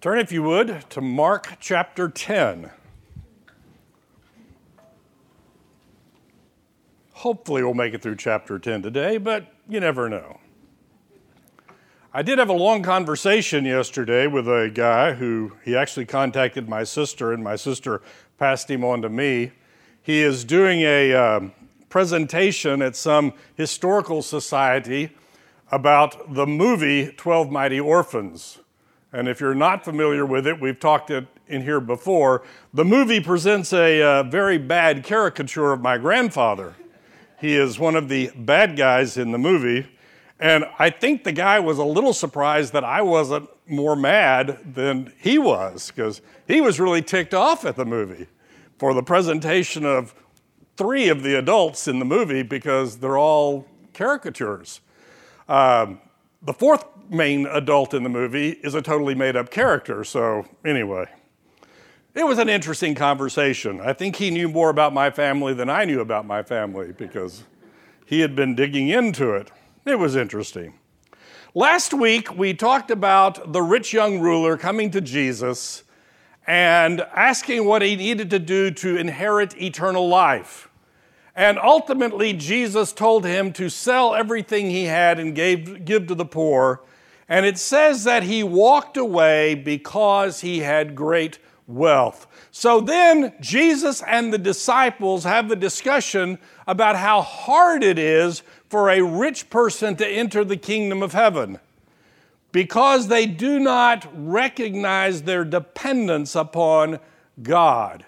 Turn, if you would, to Mark chapter 10. Hopefully we'll make it through chapter 10 today, but you never know. I did have a long conversation yesterday with a guy who, he actually contacted my sister, and my sister passed him on to me. He is doing a presentation at some historical society about the movie 12 Mighty Orphans. And if you're not familiar with it, we've talked it in here before. The movie presents a very bad caricature of my grandfather. He is one of the bad guys in the movie. And I think the guy was a little surprised that I wasn't more mad than he was, because he was really ticked off at the movie for the presentation of three of the adults in the movie, because they're all caricatures. The fourth main adult in the movie is a totally made-up character, so anyway. It was an interesting conversation. I think he knew more about my family than I knew about my family, because he had been digging into it. It was interesting. Last week, we talked about the rich young ruler coming to Jesus and asking what he needed to do to inherit eternal life. And ultimately, Jesus told him to sell everything he had and give to the poor. And it says that he walked away because he had great wealth. So then Jesus and the disciples have the discussion about how hard it is for a rich person to enter the kingdom of heaven, because they do not recognize their dependence upon God.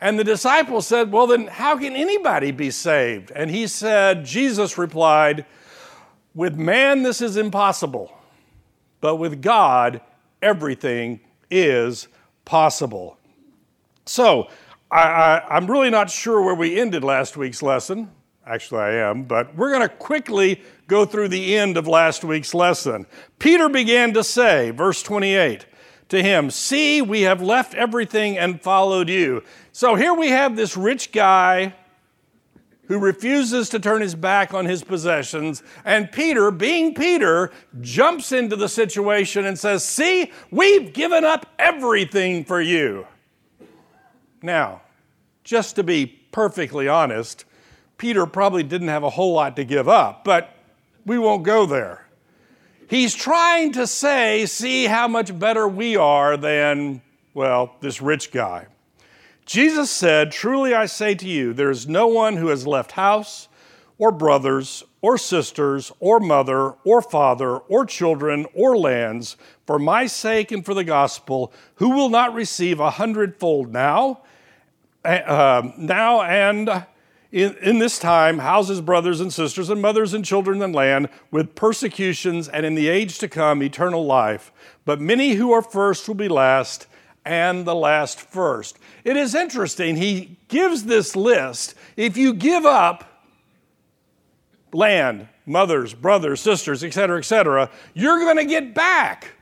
And the disciples said, well, then how can anybody be saved? And he said, Jesus replied, with man this is impossible, but with God everything is possible. So I'm really not sure where we ended last week's lesson. Actually, I am, but we're going to quickly go through the end of last week's lesson. Peter began to say, verse 28, to him, see, we have left everything and followed you. So here we have this rich guy who refuses to turn his back on his possessions. And Peter, being Peter, jumps into the situation and says, see, we've given up everything for you. Now, just to be perfectly honest, Peter probably didn't have a whole lot to give up, but we won't go there. He's trying to say, see how much better we are than, well, this rich guy. Jesus said, truly I say to you, there is no one who has left house or brothers or sisters or mother or father or children or lands for my sake and for the gospel, who will not receive 100-fold now and in this time, houses, brothers and sisters, and mothers and children and land, with persecutions, and in the age to come, eternal life. But many who are first will be last, and the last first. It is interesting. He gives this list. If you give up land, mothers, brothers, sisters, et cetera, you're going to get back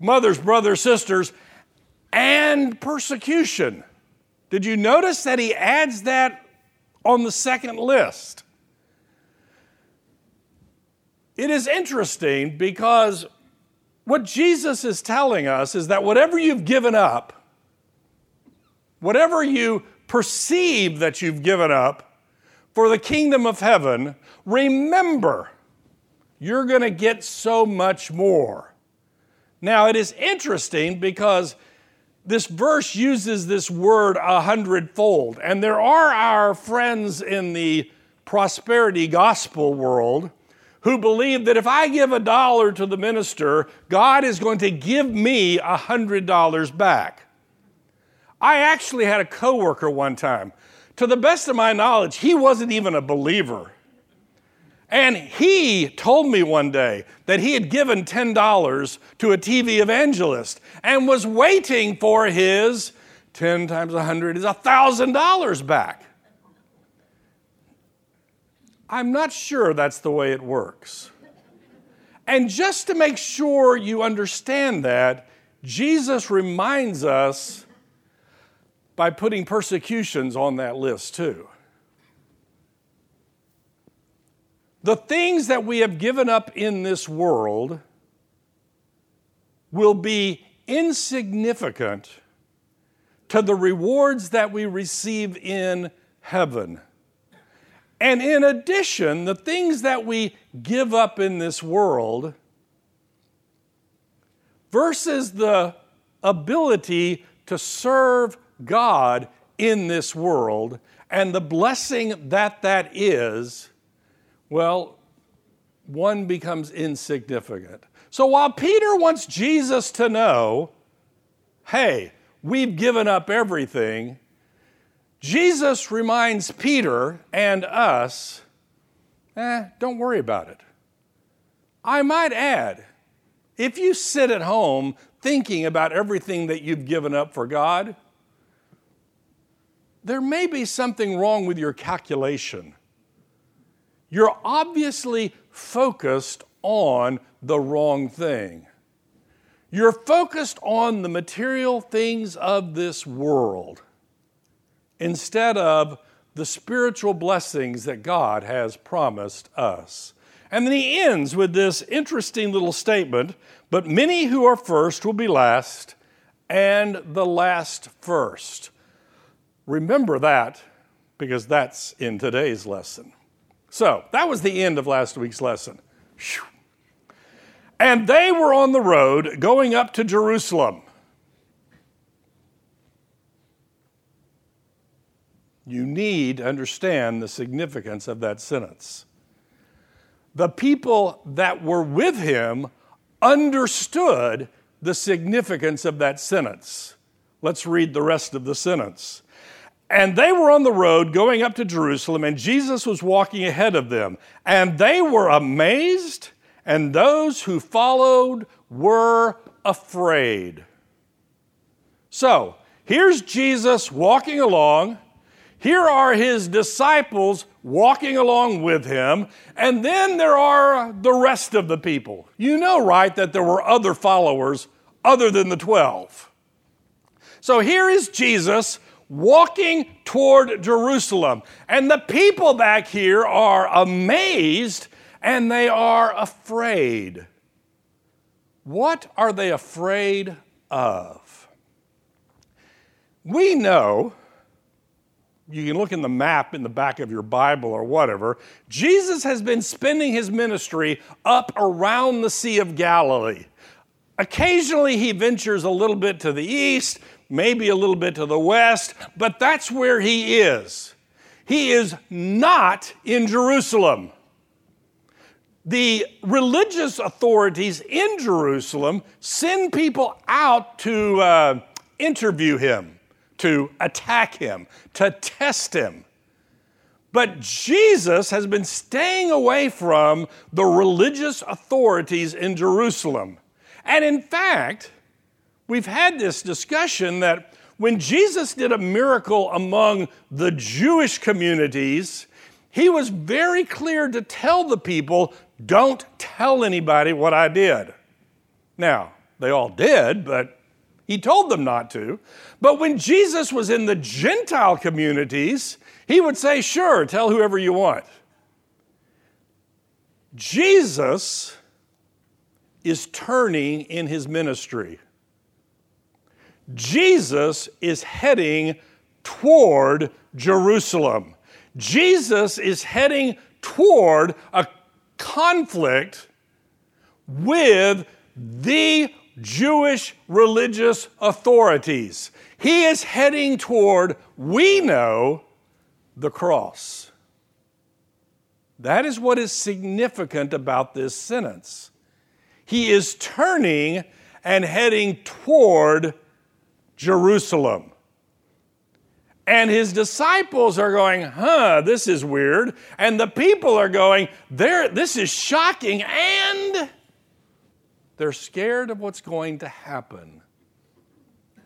mothers, brothers, sisters, and persecution. Did you notice that he adds that on the second list? It is interesting, because what Jesus is telling us is that whatever you've given up, whatever you perceive that you've given up for the kingdom of heaven, remember, you're going to get so much more. Now, it is interesting because this verse uses this word 100-fold, and there are our friends in the prosperity gospel world who believe that if I give $1 to the minister, God is going to give me $100 back. I actually had a coworker one time. To the best of my knowledge, he wasn't even a believer. And he told me one day that he had given $10 to a TV evangelist and was waiting for his 10 times 100 is $1,000 back. I'm not sure that's the way it works. And just to make sure you understand that, Jesus reminds us by putting persecutions on that list too. The things that we have given up in this world will be insignificant to the rewards that we receive in heaven. And in addition, the things that we give up in this world versus the ability to serve God in this world and the blessing that is, well, one becomes insignificant. So while Peter wants Jesus to know, hey, we've given up everything, Jesus reminds Peter and us, don't worry about it. I might add, if you sit at home thinking about everything that you've given up for God, there may be something wrong with your calculation. You're obviously focused on the wrong thing. You're focused on the material things of this world instead of the spiritual blessings that God has promised us. And then he ends with this interesting little statement, but many who are first will be last, and the last first. Remember that, because that's in today's lesson. So that was the end of last week's lesson. And they were on the road going up to Jerusalem. You need to understand the significance of that sentence. The people that were with him understood the significance of that sentence. Let's read the rest of the sentence. And they were on the road going up to Jerusalem, and Jesus was walking ahead of them. And they were amazed, and those who followed were afraid. So, here's Jesus walking along. Here are his disciples walking along with him. And then there are the rest of the people. You know, right, that there were other followers other than the 12. So here is Jesus walking toward Jerusalem. And the people back here are amazed and they are afraid. What are they afraid of? We know, you can look in the map in the back of your Bible or whatever, Jesus has been spending his ministry up around the Sea of Galilee. Occasionally he ventures a little bit to the east, maybe a little bit to the west, but that's where he is. He is not in Jerusalem. The religious authorities in Jerusalem send people out to interview him, to attack him, to test him. But Jesus has been staying away from the religious authorities in Jerusalem. And in fact, we've had this discussion that when Jesus did a miracle among the Jewish communities, he was very clear to tell the people, don't tell anybody what I did. Now, they all did, but he told them not to. But when Jesus was in the Gentile communities, he would say, sure, tell whoever you want. Jesus is turning in his ministry. Jesus is heading toward Jerusalem. Jesus is heading toward a conflict with the Jewish religious authorities. He is heading toward, we know, the cross. That is what is significant about this sentence. He is turning and heading toward Jerusalem. And his disciples are going, this is weird. And the people are going, this is shocking. And they're scared of what's going to happen.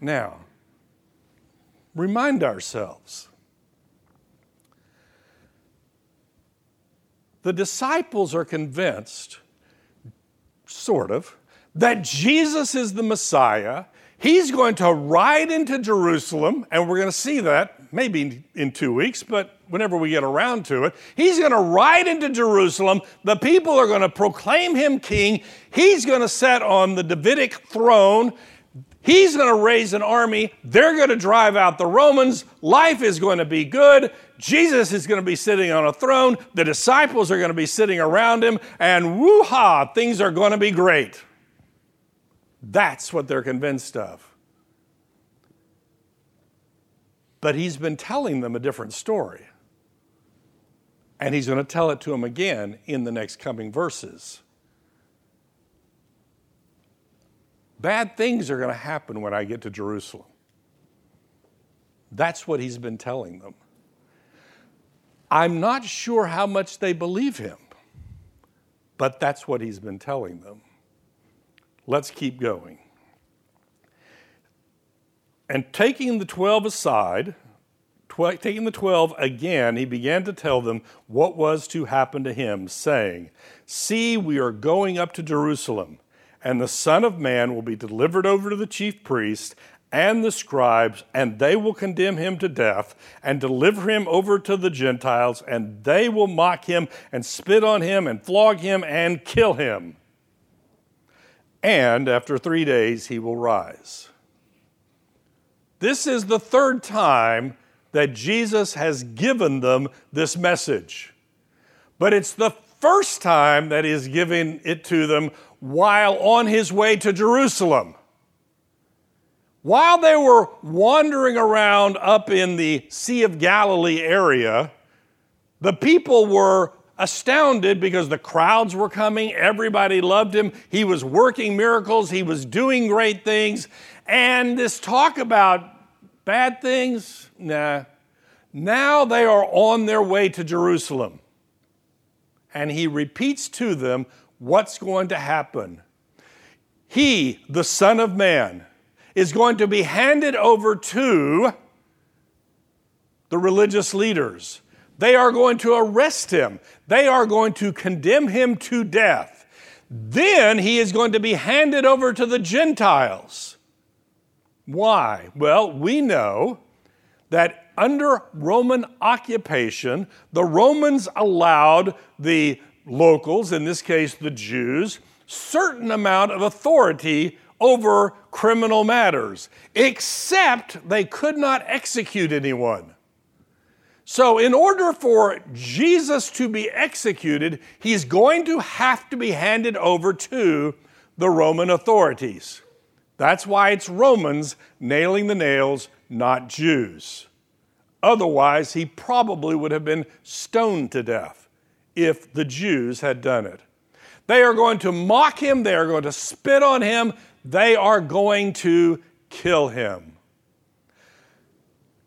Now, remind ourselves. The disciples are convinced, sort of, that Jesus is the Messiah. He's going to ride into Jerusalem, and we're going to see that maybe in 2 weeks, but whenever we get around to it, he's going to ride into Jerusalem. The people are going to proclaim him king. He's going to sit on the Davidic throne. He's going to raise an army. They're going to drive out the Romans. Life is going to be good. Jesus is going to be sitting on a throne. The disciples are going to be sitting around him. And woo-ha, things are going to be great. That's what they're convinced of. But he's been telling them a different story. And he's going to tell it to them again in the next coming verses. Bad things are going to happen when I get to Jerusalem. That's what he's been telling them. I'm not sure how much they believe him, but that's what he's been telling them. Let's keep going. And taking the 12 aside, taking the 12 again, he began to tell them what was to happen to him, saying, "See, we are going up to Jerusalem. And the Son of Man will be delivered over to the chief priests and the scribes, and they will condemn him to death and deliver him over to the Gentiles, and they will mock him and spit on him and flog him and kill him. And after 3 days he will rise." This is the third time that Jesus has given them this message. But it's the first time that he is giving it to them while on his way to Jerusalem. While they were wandering around up in the Sea of Galilee area, the people were astounded because the crowds were coming. Everybody loved him. He was working miracles. He was doing great things. And this talk about bad things, nah. Now they are on their way to Jerusalem. And he repeats to them what's going to happen. He, the Son of Man, is going to be handed over to the religious leaders. They are going to arrest him. They are going to condemn him to death. Then he is going to be handed over to the Gentiles. Why? Well, we know that under Roman occupation, the Romans allowed the locals, in this case the Jews, certain amount of authority over criminal matters, except they could not execute anyone. So in order for Jesus to be executed, he's going to have to be handed over to the Roman authorities. That's why it's Romans nailing the nails, not Jews. Otherwise, he probably would have been stoned to death if the Jews had done it. They are going to mock him. They are going to spit on him. They are going to kill him.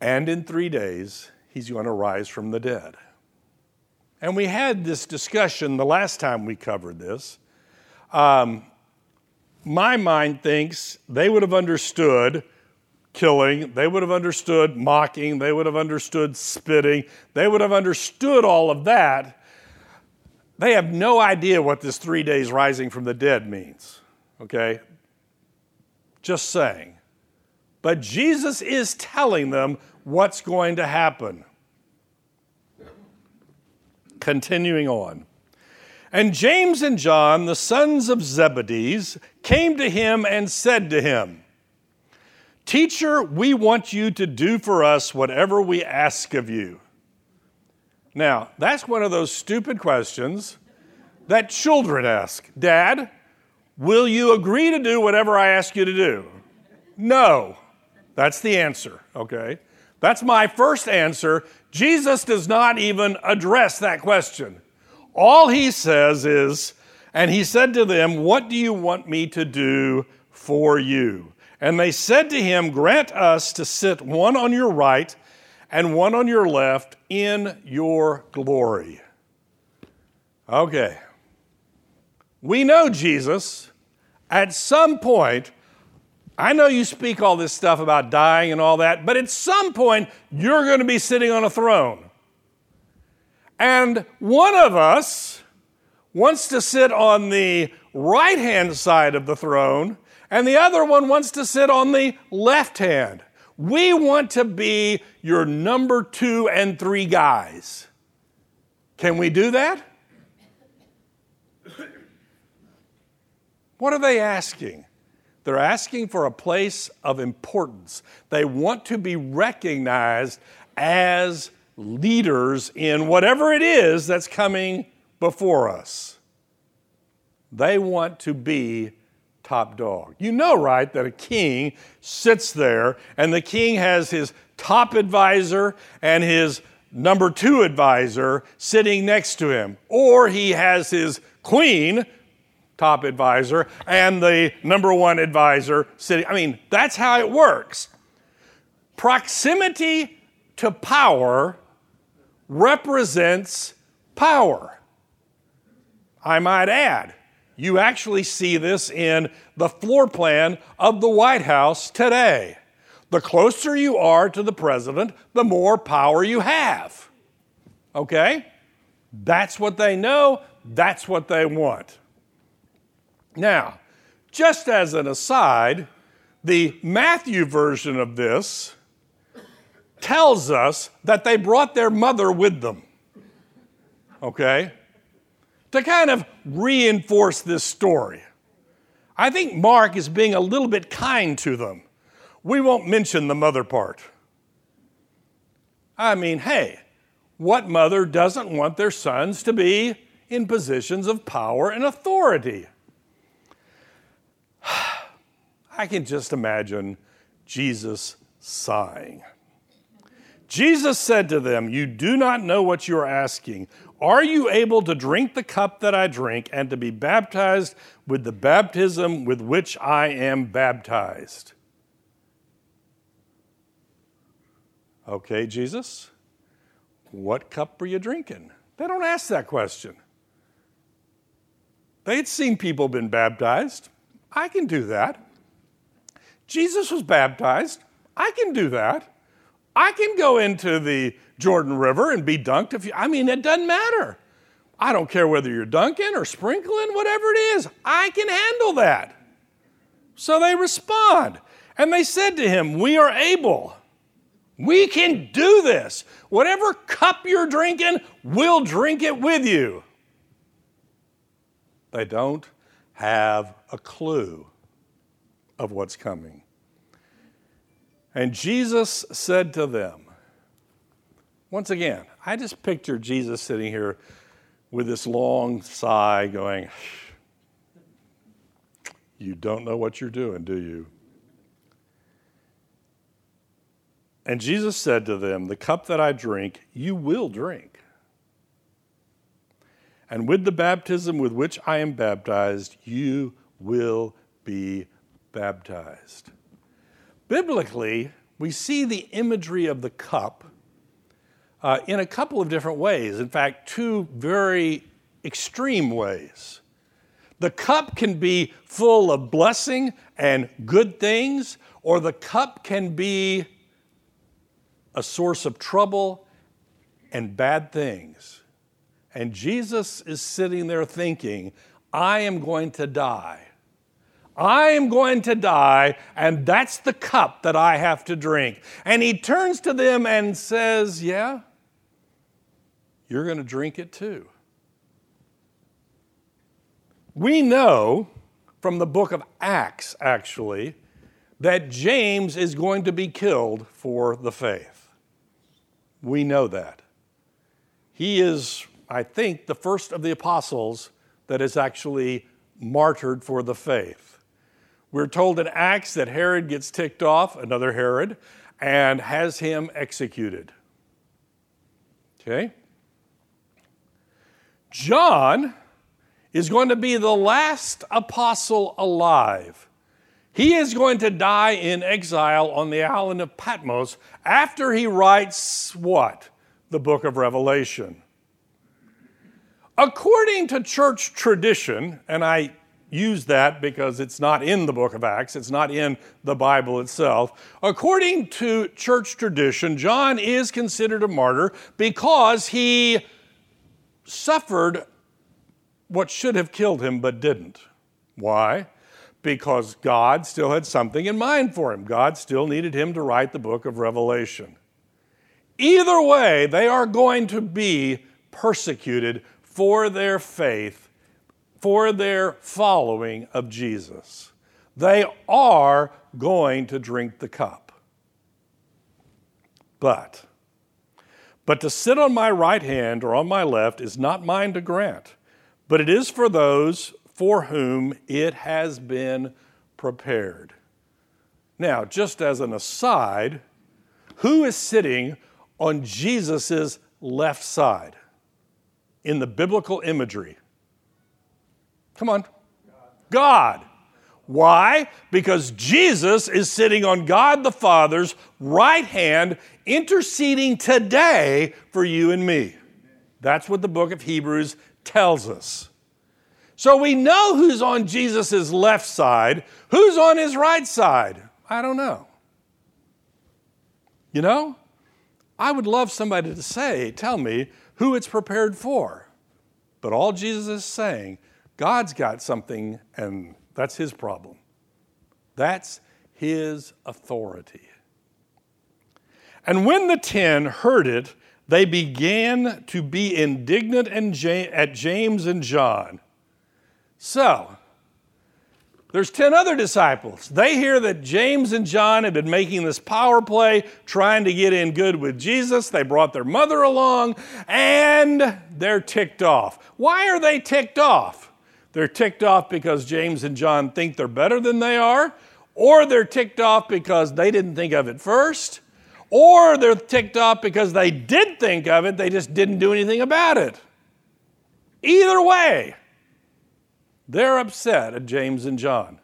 And in 3 days, he's going to rise from the dead. And we had this discussion the last time we covered this. My mind thinks they would have understood killing, they would have understood mocking, they would have understood spitting, they would have understood all of that. They have no idea what this 3 days rising from the dead means, okay? Just saying. But Jesus is telling them what's going to happen. Continuing on. And James and John, the sons of Zebedee, came to him and said to him, "Teacher, we want you to do for us whatever we ask of you." Now, that's one of those stupid questions that children ask. "Dad, will you agree to do whatever I ask you to do?" No. That's the answer, okay? That's my first answer. Jesus does not even address that question. All he says is, "And he said to them, 'What do you want me to do for you?' And they said to him, 'Grant us to sit one on your right and one on your left in your glory.'" Okay. We know, Jesus, at some point, I know you speak all this stuff about dying and all that, but at some point, you're going to be sitting on a throne. And one of us wants to sit on the right-hand side of the throne, and the other one wants to sit on the left hand. We want to be your number 2 and 3 guys. Can we do that? What are they asking? They're asking for a place of importance. They want to be recognized as leaders in whatever it is that's coming before us. They want to be top dog. You know, right, that a king sits there and the king has his top advisor and his number two advisor sitting next to him. Or he has his queen, top advisor, and the number one advisor sitting. I mean, that's how it works. Proximity to power represents power. I might add, you actually see this in the floor plan of the White House today. The closer you are to the president, the more power you have. Okay? That's what they know. That's what they want. Now, just as an aside, the Matthew version of this tells us that they brought their mother with them. Okay? To kind of reinforce this story. I think Mark is being a little bit kind to them. We won't mention the mother part. I mean, hey, what mother doesn't want their sons to be in positions of power and authority? I can just imagine Jesus sighing. Jesus said to them, "You do not know what you are asking. Are you able to drink the cup that I drink and to be baptized with the baptism with which I am baptized?" Okay, Jesus, what cup are you drinking? They don't ask that question. They had seen people been baptized. I can do that. Jesus was baptized. I can do that. I can go into the Jordan River and be dunked. It doesn't matter. I don't care whether you're dunking or sprinkling, whatever it is. I can handle that. So they respond. And they said to him, "We are able. We can do this. Whatever cup you're drinking, we'll drink it with you." They don't have a clue of what's coming. And Jesus said to them, once again, I just picture Jesus sitting here with this long sigh going, "You don't know what you're doing, do you?" And Jesus said to them, "The cup that I drink, you will drink. And with the baptism with which I am baptized, you will be baptized." Biblically, we see the imagery of the cup in a couple of different ways. In fact, two very extreme ways. The cup can be full of blessing and good things, or the cup can be a source of trouble and bad things. And Jesus is sitting there thinking, I am going to die. I am going to die, and that's the cup that I have to drink. And he turns to them and says, "Yeah, you're going to drink it too." We know from the book of Acts, actually, that James is going to be killed for the faith. We know that. He is, I think, the first of the apostles that is actually martyred for the faith. We're told in Acts that Herod gets ticked off, another Herod, and has him executed. Okay? John is going to be the last apostle alive. He is going to die in exile on the island of Patmos after he writes what? The book of Revelation. According to church tradition, and I use that because it's not in the book of Acts, it's not in the Bible itself. According to church tradition, John is considered a martyr because he suffered what should have killed him but didn't. Why? Because God still had something in mind for him. God still needed him to write the book of Revelation. Either way, they are going to be persecuted for their faith, for their following of Jesus. They are going to drink the cup. But to sit on my right hand or on my left is not mine to grant, but it is for those for whom it has been prepared. Now, just as an aside, who is sitting on Jesus' left side in the biblical imagery? Come on. God. Why? Because Jesus is sitting on God the Father's right hand, interceding today for you and me. That's what the book of Hebrews tells us. So we know who's on Jesus' left side. Who's on his right side? I don't know. You know, I would love somebody to say, tell me who it's prepared for. But all Jesus is saying, God's got something, and that's his problem. That's his authority. And when the 10 heard it, they began to be indignant at James and John. So, there's 10 other disciples. They hear that James and John have been making this power play, trying to get in good with Jesus. They brought their mother along, and they're ticked off. Why are they ticked off? They're ticked off because James and John think they're better than they are, or they're ticked off because they didn't think of it first, or they're ticked off because they did think of it, they just didn't do anything about it. Either way, they're upset at James and John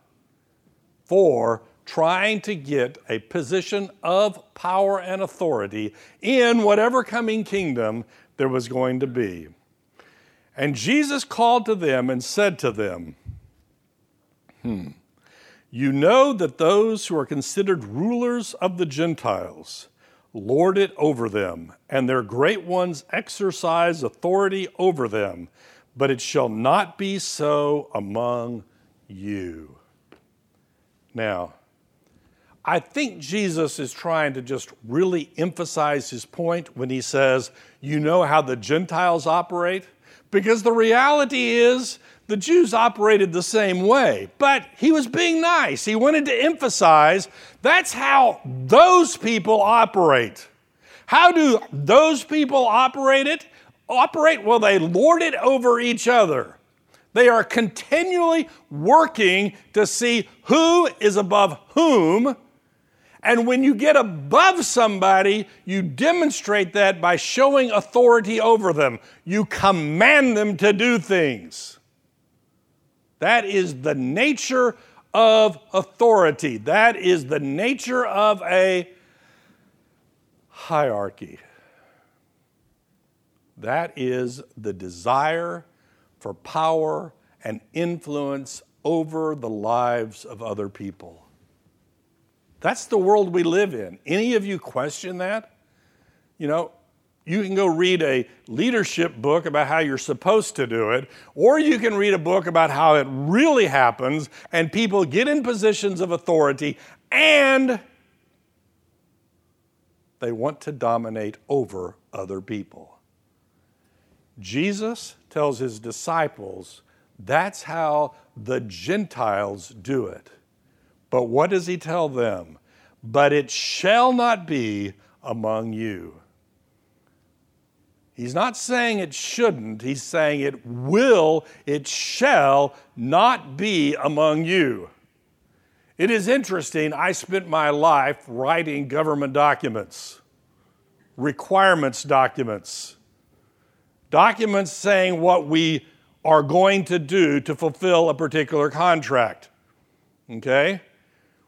for trying to get a position of power and authority in whatever coming kingdom there was going to be. And Jesus called to them and said to them, you know that those who are considered rulers of the Gentiles lord it over them, and their great ones exercise authority over them. But it shall not be so among you. Now, I think Jesus is trying to just really emphasize his point when he says, you know how the Gentiles operate? Because the reality is the Jews operated the same way, but he was being nice. He wanted to emphasize that's how those people operate. How do those people operate it? Well, they lord it over each other. They are continually working to see who is above whom. And when you get above somebody, you demonstrate that by showing authority over them. You command them to do things. That is the nature of authority. That is the nature of a hierarchy. That is the desire for power and influence over the lives of other people. That's the world we live in. Any of you question that? You know, you can go read a leadership book about how you're supposed to do it, or you can read a book about how it really happens and people get in positions of authority and they want to dominate over other people. Jesus tells his disciples that's how the Gentiles do it. But what does he tell them? But it shall not be among you. He's not saying it shouldn't. He's saying it will, it shall not be among you. It is interesting. I spent my life writing government documents, requirements documents. Documents saying what we are going to do to fulfill a particular contract, okay?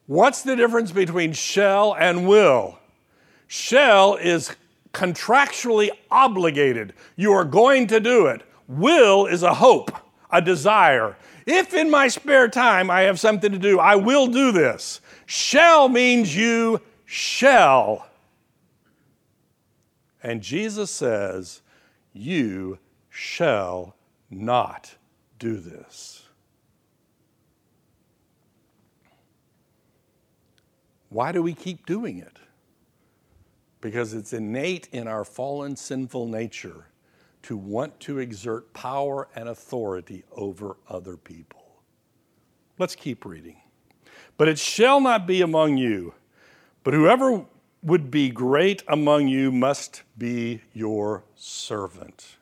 What's the difference between shall and will? Shall is contractually obligated. You are going to do it. Will is a hope, a desire. If in my spare time I have something to do, I will do this. Shall means you shall. And Jesus says, you shall not do this. Why do we keep doing it? Because it's innate in our fallen sinful nature to want to exert power and authority over other people. Let's keep reading. But it shall not be among you. But whoever would be great among you must be your servant.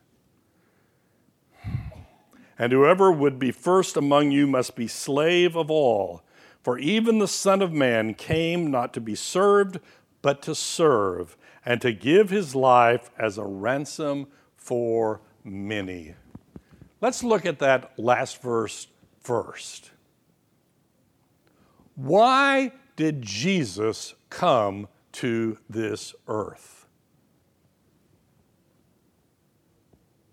And whoever would be first among you must be slave of all. For even the Son of Man came not to be served, but to serve, and to give his life as a ransom for many. Let's look at that last verse first. Why did Jesus come to this earth?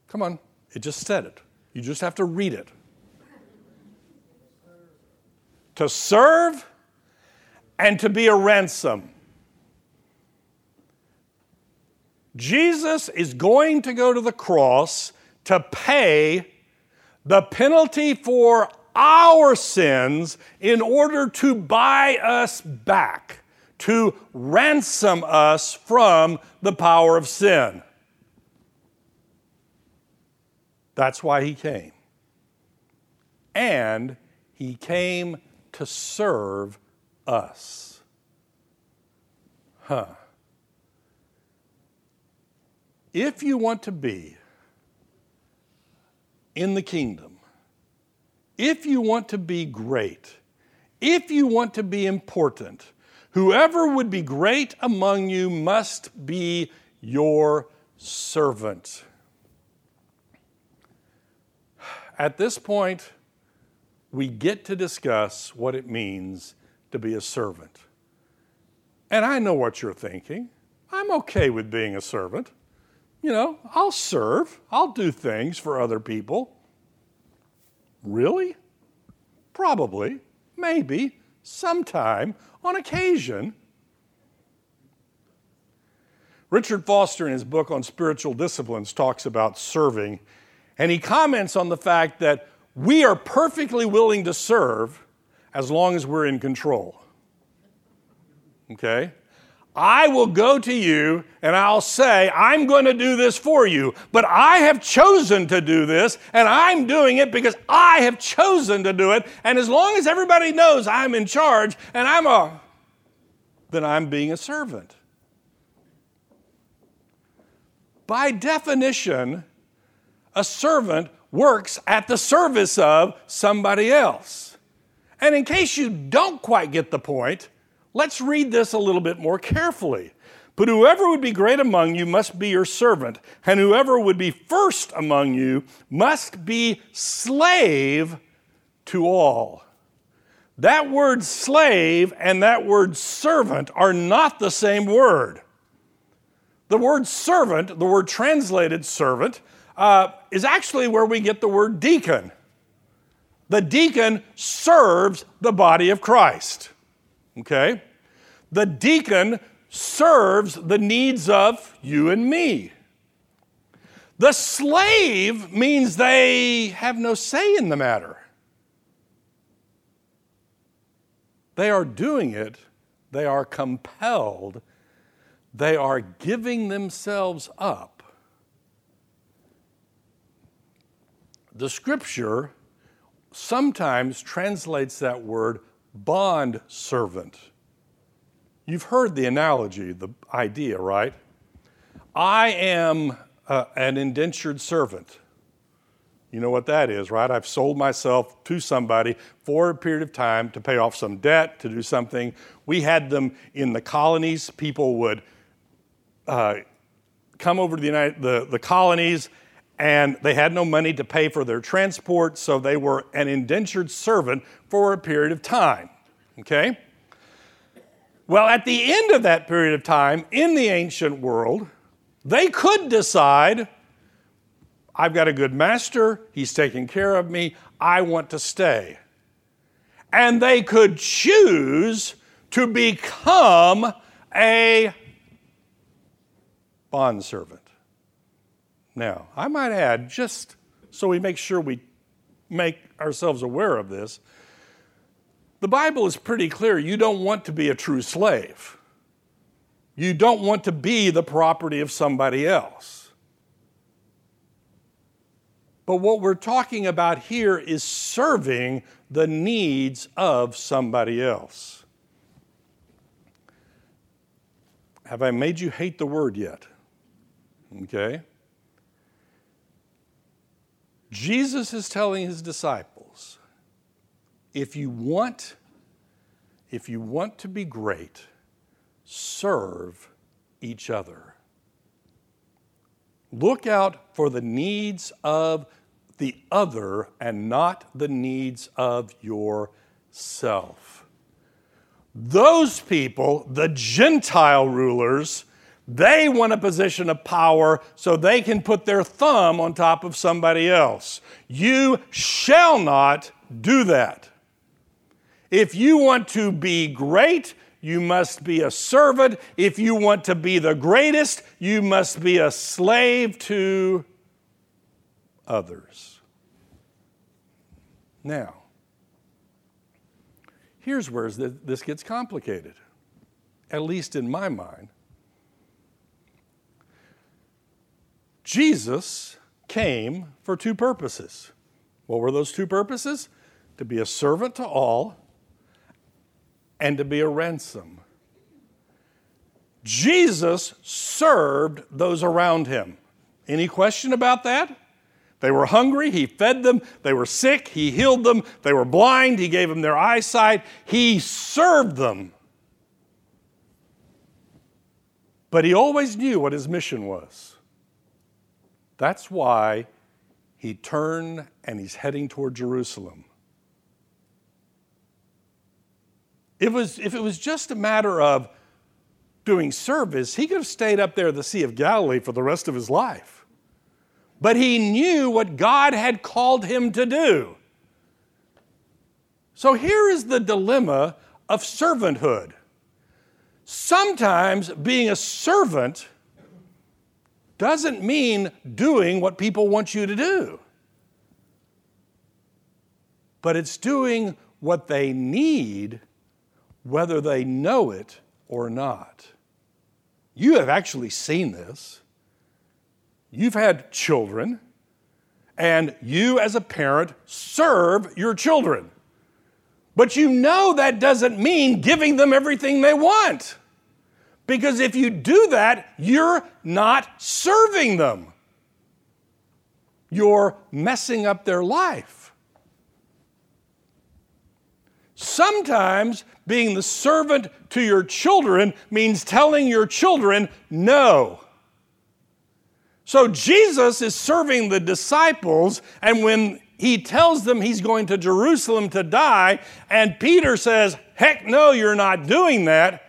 Come on, it just said it. You just have to read it. To serve and to be a ransom. Jesus is going to go to the cross to pay the penalty for our sins in order to buy us back, to ransom us from the power of sin. That's why he came. And he came to serve us. If you want to be in the kingdom, if you want to be great, if you want to be important, whoever would be great among you must be your servant. At this point, we get to discuss what it means to be a servant. And I know what you're thinking. I'm okay with being a servant. You know, I'll serve. I'll do things for other people. Really? Probably, maybe, sometime, on occasion. Richard Foster, in his book on spiritual disciplines, talks about serving, and he comments on the fact that we are perfectly willing to serve as long as we're in control. Okay? I will go to you and I'll say, I'm going to do this for you, but I have chosen to do this, and I'm doing it because I have chosen to do it, and as long as everybody knows I'm in charge and then I'm being a servant. By definition, a servant works at the service of somebody else. And in case you don't quite get the point, let's read this a little bit more carefully. But whoever would be great among you must be your servant, and whoever would be first among you must be slave to all. That word slave and that word servant are not the same word. The word servant, the word translated servant, is actually where we get the word deacon. The deacon serves the body of Christ. Okay? The deacon serves the needs of you and me. The slave means they have no say in the matter. They are doing it. They are compelled. They are giving themselves up. The scripture sometimes translates that word bond servant. You've heard the analogy, the idea, right? I am an indentured servant. You know what that is, right? I've sold myself to somebody for a period of time to pay off some debt, to do something. We had them in the colonies. People would come over to the colonies, and they had no money to pay for their transport, so they were an indentured servant for a period of time, okay? Well, at the end of that period of time, in the ancient world, they could decide, I've got a good master, he's taking care of me, I want to stay. And they could choose to become a bondservant. Now, I might add, just so we make sure we make ourselves aware of this, the Bible is pretty clear. You don't want to be a true slave. You don't want to be the property of somebody else. But what we're talking about here is serving the needs of somebody else. Have I made you hate the word yet? Okay. Jesus is telling his disciples, if you want to be great, serve each other. Look out for the needs of the other and not the needs of yourself. Those people, the Gentile rulers, they want a position of power so they can put their thumb on top of somebody else. You shall not do that. If you want to be great, you must be a servant. If you want to be the greatest, you must be a slave to others. Now, here's where this gets complicated, at least in my mind. Jesus came for two purposes. What were those two purposes? To be a servant to all and to be a ransom. Jesus served those around him. Any question about that? They were hungry, he fed them. They were sick, he healed them. They were blind, he gave them their eyesight. He served them. But he always knew what his mission was. That's why he turned and he's heading toward Jerusalem. If it was just a matter of doing service, he could have stayed up there at the Sea of Galilee for the rest of his life. But he knew what God had called him to do. So here is the dilemma of servanthood. Sometimes being a servant doesn't mean doing what people want you to do. But it's doing what they need, whether they know it or not. You have actually seen this. You've had children, and you as a parent serve your children. But you know that doesn't mean giving them everything they want. Because if you do that, you're not serving them. You're messing up their life. Sometimes being the servant to your children means telling your children no. So Jesus is serving the disciples, and when he tells them he's going to Jerusalem to die, and Peter says, heck no, you're not doing that,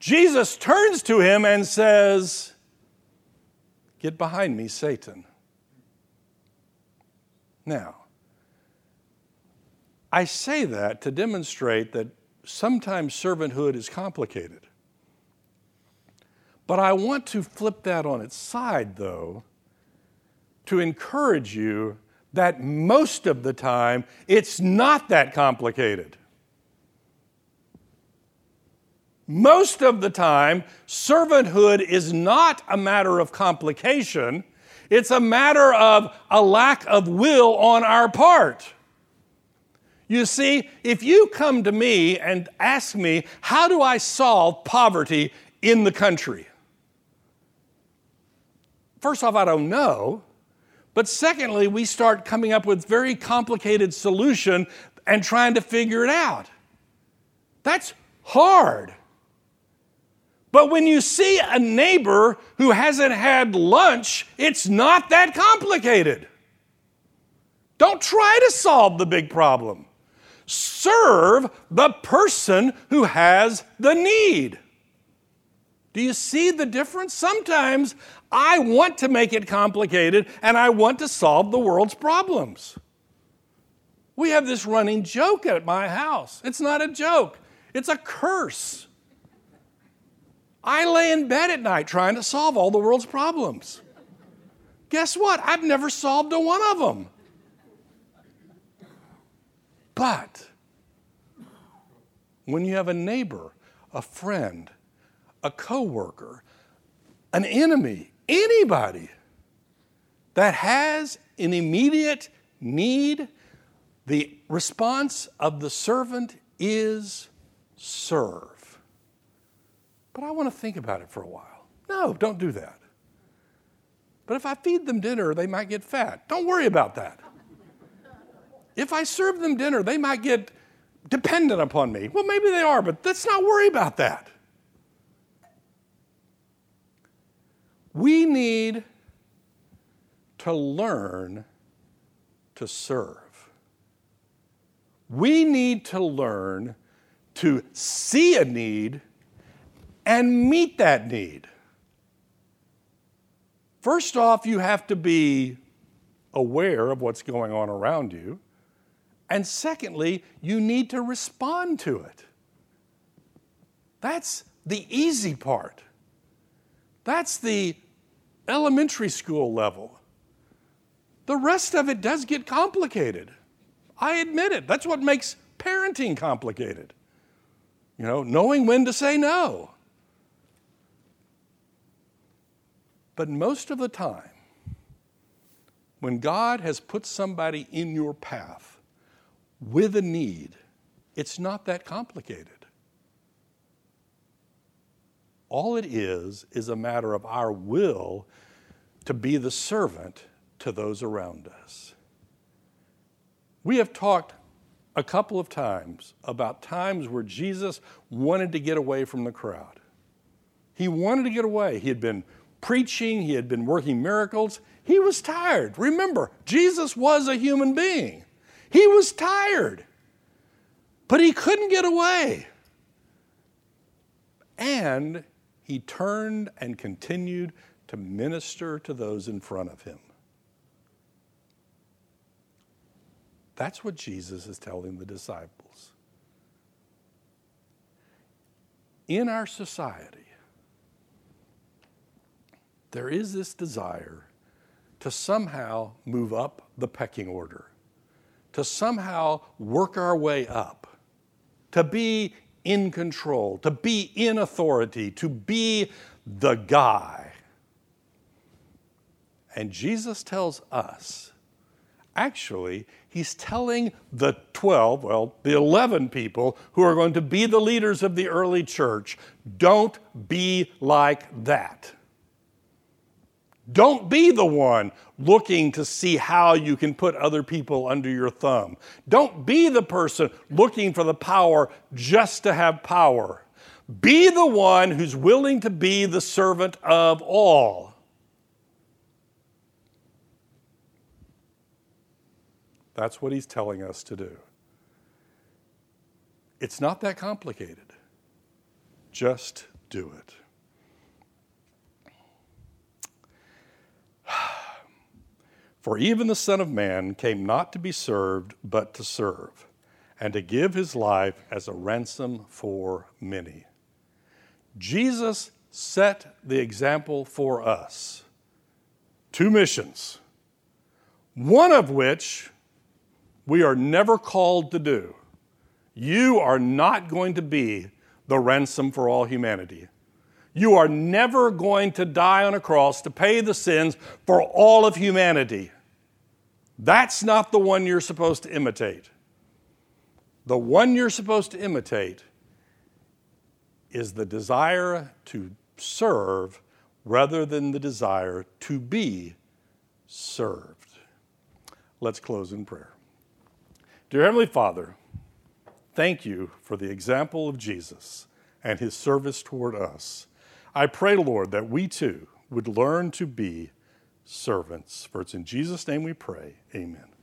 Jesus turns to him and says, get behind me, Satan. Now, I say that to demonstrate that sometimes servanthood is complicated. But I want to flip that on its side, though, to encourage you that most of the time, it's not that complicated. Most of the time, servanthood is not a matter of complication. It's a matter of a lack of will on our part. You see, if you come to me and ask me, how do I solve poverty in the country? First off, I don't know. But secondly, we start coming up with very complicated solution and trying to figure it out. That's hard. But when you see a neighbor who hasn't had lunch, it's not that complicated. Don't try to solve the big problem. Serve the person who has the need. Do you see the difference? Sometimes I want to make it complicated and I want to solve the world's problems. We have this running joke at my house. It's not a joke. It's a curse. I lay in bed at night trying to solve all the world's problems. Guess what? I've never solved a one of them. But when you have a neighbor, a friend, a coworker, an enemy, anybody that has an immediate need, The response of the servant is serve. But I want to think about it for a while. No, don't do that. But if I feed them dinner, they might get fat. Don't worry about that. If I serve them dinner, they might get dependent upon me. Well, maybe they are, but let's not worry about that. We need to learn to serve. We need to learn to see a need and meet that need. First off, you have to be aware of what's going on around you. And secondly, you need to respond to it. That's the easy part. That's the elementary school level. The rest of it does get complicated. I admit it. That's what makes parenting complicated. You know, knowing when to say no. But most of the time, when God has put somebody in your path with a need, it's not that complicated. All it is a matter of our will to be the servant to those around us. We have talked a couple of times about times where Jesus wanted to get away from the crowd. He wanted to get away. He had been preaching. He had been working miracles. He was tired. Remember, Jesus was a human being. He was tired, but he couldn't get away. And he turned and continued to minister to those in front of him. That's what Jesus is telling the disciples. In our society, there is this desire to somehow move up the pecking order, to somehow work our way up, to be in control, to be in authority, to be the guy. And Jesus tells us, actually, he's telling the 11 people who are going to be the leaders of the early church, don't be like that. Don't be the one looking to see how you can put other people under your thumb. Don't be the person looking for the power just to have power. Be the one who's willing to be the servant of all. That's what he's telling us to do. It's not that complicated. Just do it. For even the Son of Man came not to be served, but to serve, and to give his life as a ransom for many. Jesus set the example for us. 2 missions, one of which we are never called to do. You are not going to be the ransom for all humanity. You are never going to die on a cross to pay the sins for all of humanity. That's not the one you're supposed to imitate. The one you're supposed to imitate is the desire to serve rather than the desire to be served. Let's close in prayer. Dear Heavenly Father, thank you for the example of Jesus and his service toward us. I pray, Lord, that we too would learn to be servants. For it's in Jesus' name we pray. Amen.